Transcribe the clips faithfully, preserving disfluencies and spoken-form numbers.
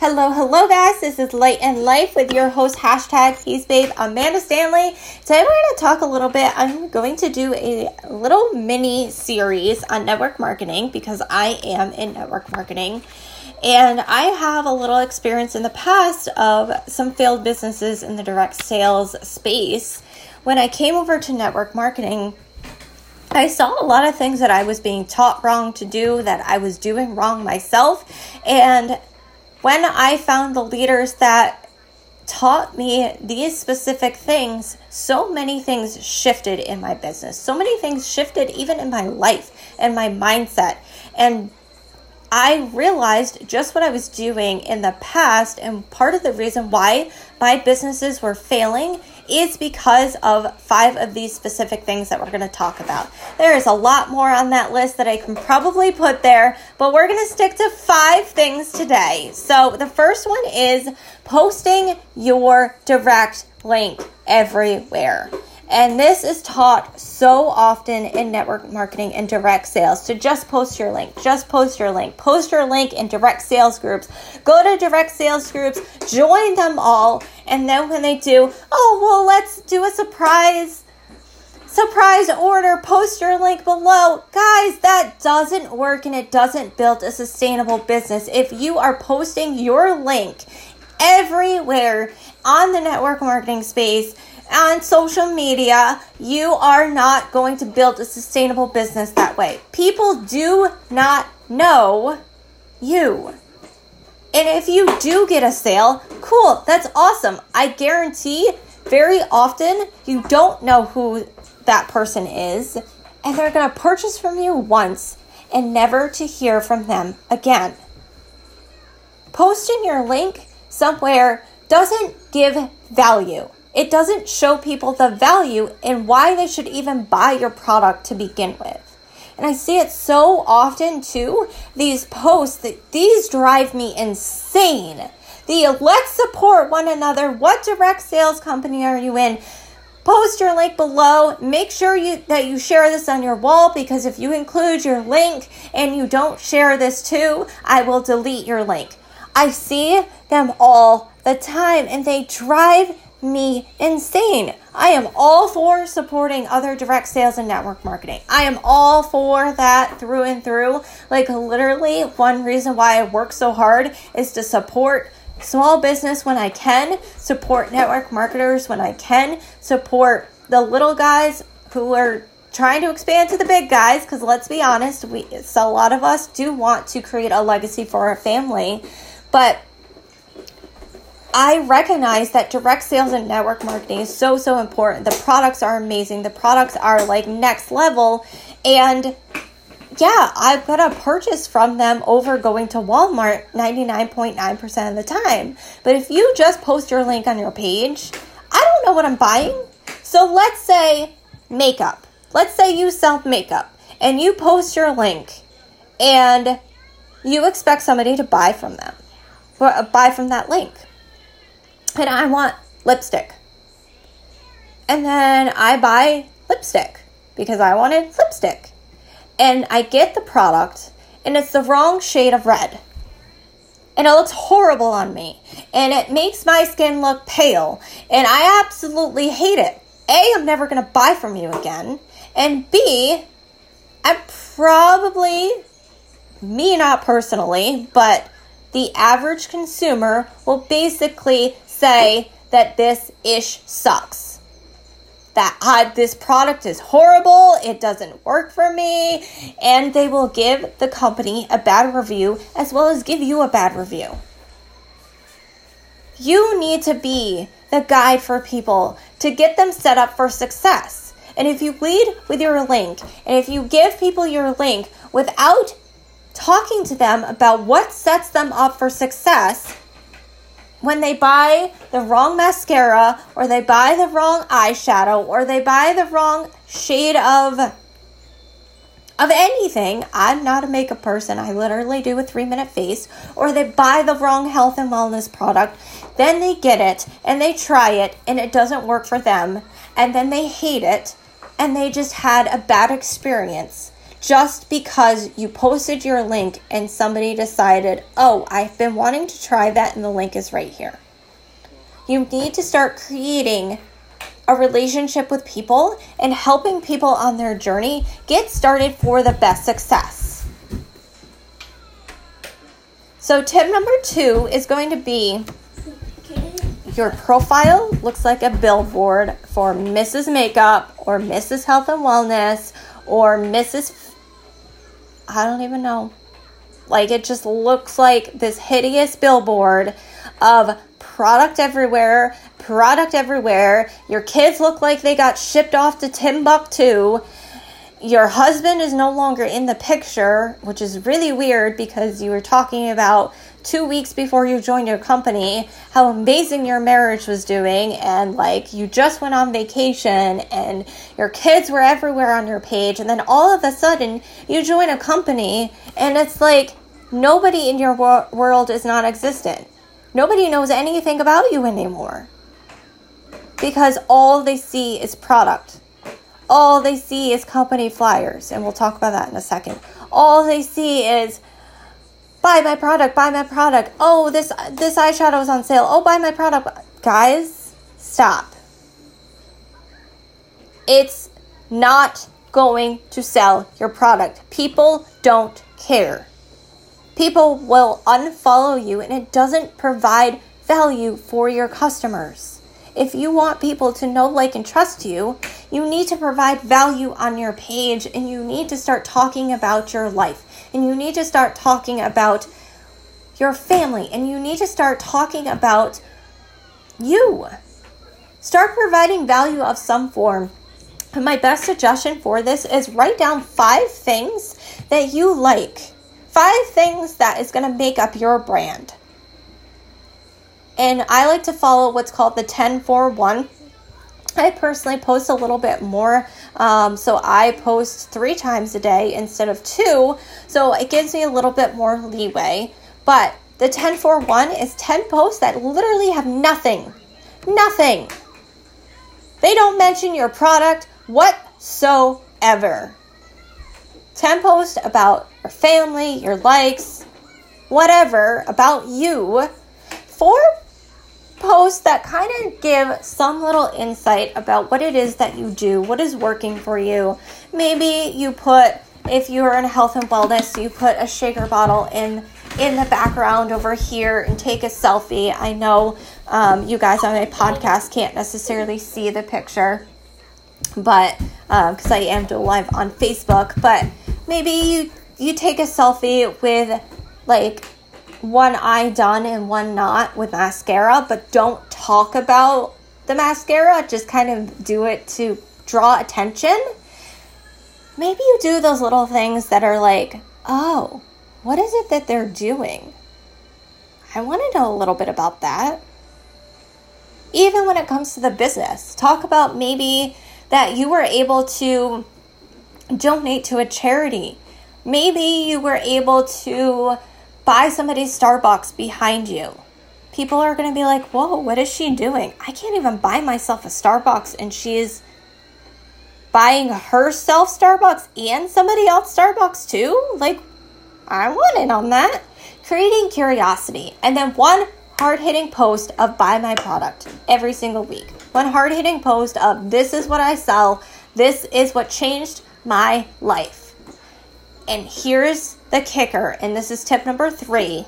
Hello, hello guys, this is Light and Life with your host, hashtag PeaceBabe, Amanda Stanley. Today we're going to talk a little bit. I'm going to do a little mini series on network marketing because I am in network marketing. And I have a little experience in the past of some failed businesses in the direct sales space. When I came over to network marketing, I saw a lot of things that I was being taught wrong to do, that I was doing wrong myself. And when I found the leaders that taught me these specific things, so many things shifted in my business. So many things shifted even in my life and my mindset. And I realized just what I was doing in the past, and part of the reason why my businesses were failing is because of five of these specific things that we're going to talk about. There is a lot more on that list that I can probably put there, but we're going to stick to five things today. So the first one is posting your direct link everywhere. And this is taught so often in network marketing and direct sales. So just post your link, just post your link, post your link in direct sales groups, go to direct sales groups, join them all. And then when they do, oh, well, let's do a surprise, surprise order, post your link below. Guys, that doesn't work and it doesn't build a sustainable business. If you are posting your link everywhere on the network marketing space, on social media, you are not going to build a sustainable business that way. People do not know you. And if you do get a sale, cool, that's awesome. I guarantee very often you don't know who that person is, and they're going to purchase from you once and never to hear from them again. Posting your link somewhere doesn't give value. It doesn't show people the value and why they should even buy your product to begin with. And I see it so often too, these posts, that these drive me insane. The let's support one another. What direct sales company are you in? Post your link below. Make sure you that you share this on your wall, because if you include your link and you don't share this too, I will delete your link. I see them all the time and they drive me insane. I am all for supporting other direct sales and network marketing. I am all for that through and through. Like literally one reason why I work so hard is to support small business when I can, support network marketers when I can, support the little guys who are trying to expand to the big guys, because let's be honest, we so a lot of us do want to create a legacy for our family, but I recognize that direct sales and network marketing is so, so important. The products are amazing. The products are like next level. And yeah, I've got to purchase from them over going to Walmart ninety-nine point nine percent of the time. But if you just post your link on your page, I don't know what I'm buying. So let's say makeup. Let's say you sell makeup and you post your link and you expect somebody to buy from them, or buy from that link. And I want lipstick. And then I buy lipstick because I wanted lipstick. And I get the product and it's the wrong shade of red. And it looks horrible on me. And it makes my skin look pale. And I absolutely hate it. A, I'm never going to buy from you again. And B, I'm probably, me not personally, but the average consumer will basically say that this ish sucks, that I, this product is horrible, it doesn't work for me, and they will give the company a bad review as well as give you a bad review. You need to be the guide for people to get them set up for success. And if you lead with your link, and if you give people your link without talking to them about what sets them up for success, when they buy the wrong mascara, or they buy the wrong eyeshadow, or they buy the wrong shade of of anything. I'm not a makeup person. I literally do a three-minute face. Or they buy the wrong health and wellness product. Then they get it, and they try it, and it doesn't work for them. And then they hate it, and they just had a bad experience. just because you posted your link and somebody decided, oh, I've been wanting to try that and the link is right here. You need to start creating a relationship with people and helping people on their journey get started for the best success. So tip number two is going to be your profile looks like a billboard for Missus Makeup or Missus Health and Wellness or Missus F- I don't even know. Like, it just looks like this hideous billboard of product everywhere, product everywhere. Your kids look like they got shipped off to Timbuktu. Your husband is no longer in the picture, which is really weird because you were talking about two weeks before you joined your company how amazing your marriage was doing, and like you just went on vacation and your kids were everywhere on your page, and then all of a sudden you join a company and it's like nobody in your wor- world is non-existent. Nobody knows anything about you anymore because all they see is product. All they see is company flyers, and we'll talk about that in a second. All they see is buy my product, buy my product. Oh, this this eyeshadow is on sale. Oh, buy my product. Guys, stop. It's not going to sell your product. People don't care. People will unfollow you, and it doesn't provide value for your customers. If you want people to know, like, and trust you, you need to provide value on your page, and you need to start talking about your life, and you need to start talking about your family, and you need to start talking about you. Start providing value of some form. And my best suggestion for this is write down five things that you like. Five things that is going to make up your brand. And I like to follow what's called the ten four one. I personally post a little bit more. Um, so I post three times a day instead of two. So it gives me a little bit more leeway. But the ten four one is ten posts that literally have nothing. Nothing. They don't mention your product whatsoever. ten posts about your family, your likes, whatever, about you. Four posts that kind of give some little insight about what it is that you do, what is working for you. Maybe you put, if you are in health and wellness, you put a shaker bottle in in the background over here and take a selfie. I know um, you guys on my podcast can't necessarily see the picture, but because um, I am doing live on Facebook, but maybe you you take a selfie with like one eye done and one not with mascara, but don't talk about the mascara. Just kind of do it to draw attention. Maybe you do those little things that are like, oh, what is it that they're doing? I want to know a little bit about that. Even when it comes to the business, talk about maybe that you were able to donate to a charity. Maybe you were able to buy somebody's Starbucks behind you. People are going to be like, whoa, what is she doing? I can't even buy myself a Starbucks, and she's buying herself Starbucks and somebody else Starbucks too? Like, I want in on that. Creating curiosity. And then one hard-hitting post of buy my product every single week. One hard-hitting post of this is what I sell. This is what changed my life. And here's the kicker, and this is tip number three.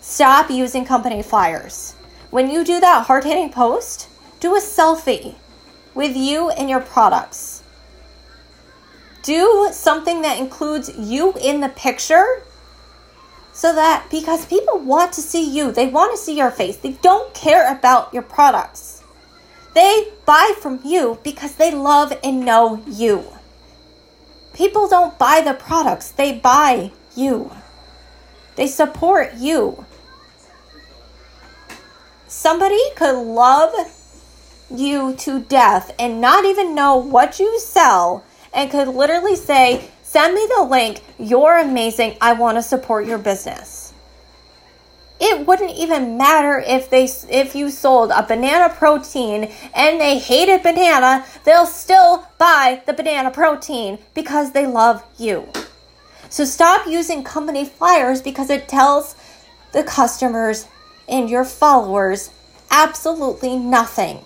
Stop using company flyers. When you do that hard-hitting post, do a selfie with you and your products. Do something that includes you in the picture, so that because people want to see you. They want to see your face. They don't care about your products. They buy from you because they love and know you. People don't buy the products. They buy you. They support you. Somebody could love you to death and not even know what you sell and could literally say, send me the link. You're amazing. I want to support your business. It wouldn't even matter if they if you sold a banana protein and they hated banana, they'll still buy the banana protein because they love you. So stop using company flyers because it tells the customers and your followers absolutely nothing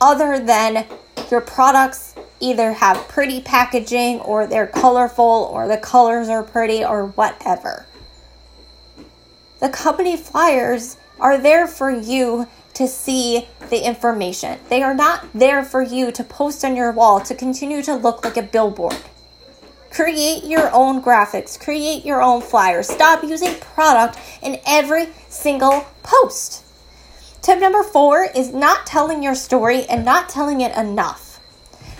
other than your products either have pretty packaging or they're colorful or the colors are pretty or whatever. The company flyers are there for you to see the information. They are not there for you to post on your wall to continue to look like a billboard. Create your own graphics. Create your own flyers. Stop using product in every single post. Tip number four is not telling your story and not telling it enough.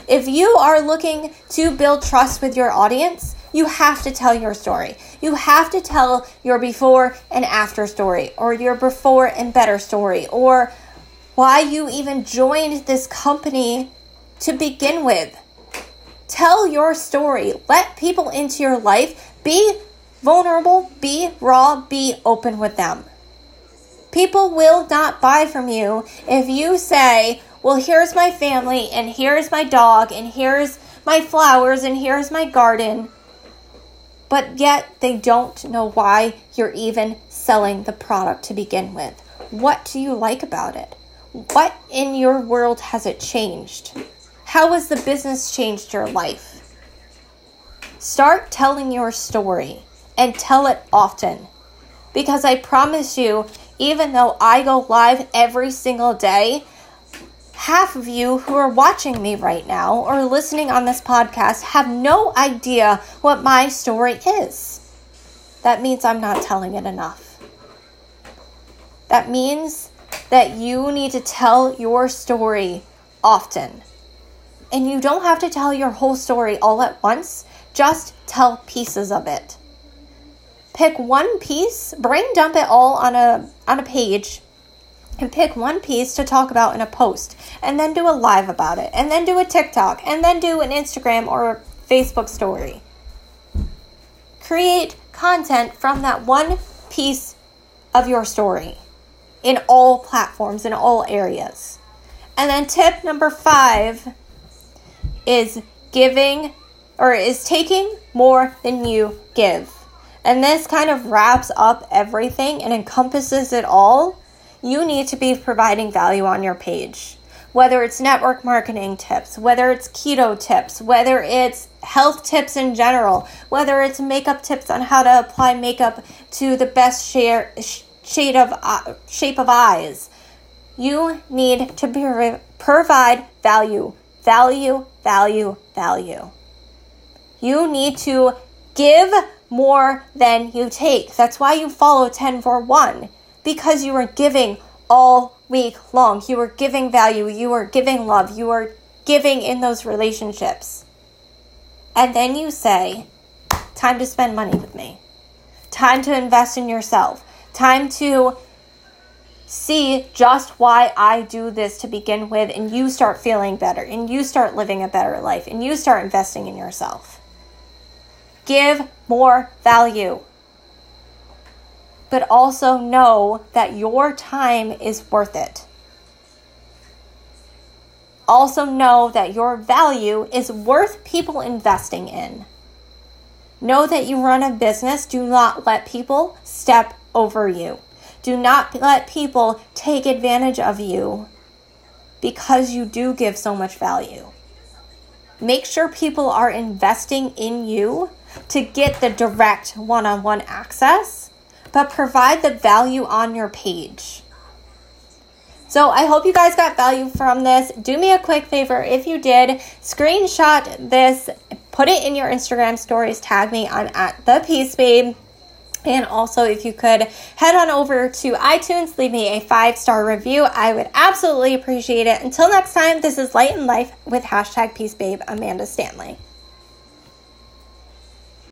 If you are looking to build trust with your audience, you have to tell your story. You have to tell your before and after story, or your before and better story, or why you even joined this company to begin with. Tell your story. Let people into your life. Be vulnerable, be raw, be open with them. People will not buy from you if you say, well, here's my family, and here's my dog, and here's my flowers, and here's my garden. But yet they don't know why you're even selling the product to begin with. What do you like about it? What in your world has it changed? How has the business changed your life? Start telling your story and tell it often. Because I promise you, even though I go live every single day, half of you who are watching me right now or listening on this podcast have no idea what my story is. That means I'm not telling it enough. That means that you need to tell your story often. And you don't have to tell your whole story all at once. Just tell pieces of it. Pick one piece, brain dump it all on a on a page, and pick one piece to talk about in a post, and then do a live about it, and then do a TikTok, and then do an Instagram or Facebook story. Create content from that one piece of your story in all platforms, in all areas. And then tip number five is giving or is taking more than you give. And this kind of wraps up everything and encompasses it all. You need to be providing value on your page, whether it's network marketing tips, whether it's keto tips, whether it's health tips in general, whether it's makeup tips on how to apply makeup to the best share, shade of uh, shape of eyes. You need to be, provide value, value, value, value. You need to give more than you take. That's why you follow ten for one, because you are giving all week long. You are giving value. You are giving love. You are giving in those relationships. And then you say, time to spend money with me. Time to invest in yourself. Time to see just why I do this to begin with, and you start feeling better, and you start living a better life, and you start investing in yourself. Give more value. But also know that your time is worth it. Also know that your value is worth people investing in. Know that you run a business. Do not let people step over you. Do not let people take advantage of you because you do give so much value. Make sure people are investing in you to get the direct one-on-one access, but provide the value on your page. So I hope you guys got value from this. Do me a quick favor. If you did, screenshot this, put it in your Instagram stories, tag me. I'm at the PeaceBabe. And also, if you could head on over to iTunes, leave me a five-star review. I would absolutely appreciate it. Until next time, this is Light and Life with hashtag PeaceBabe, Amanda Stanley.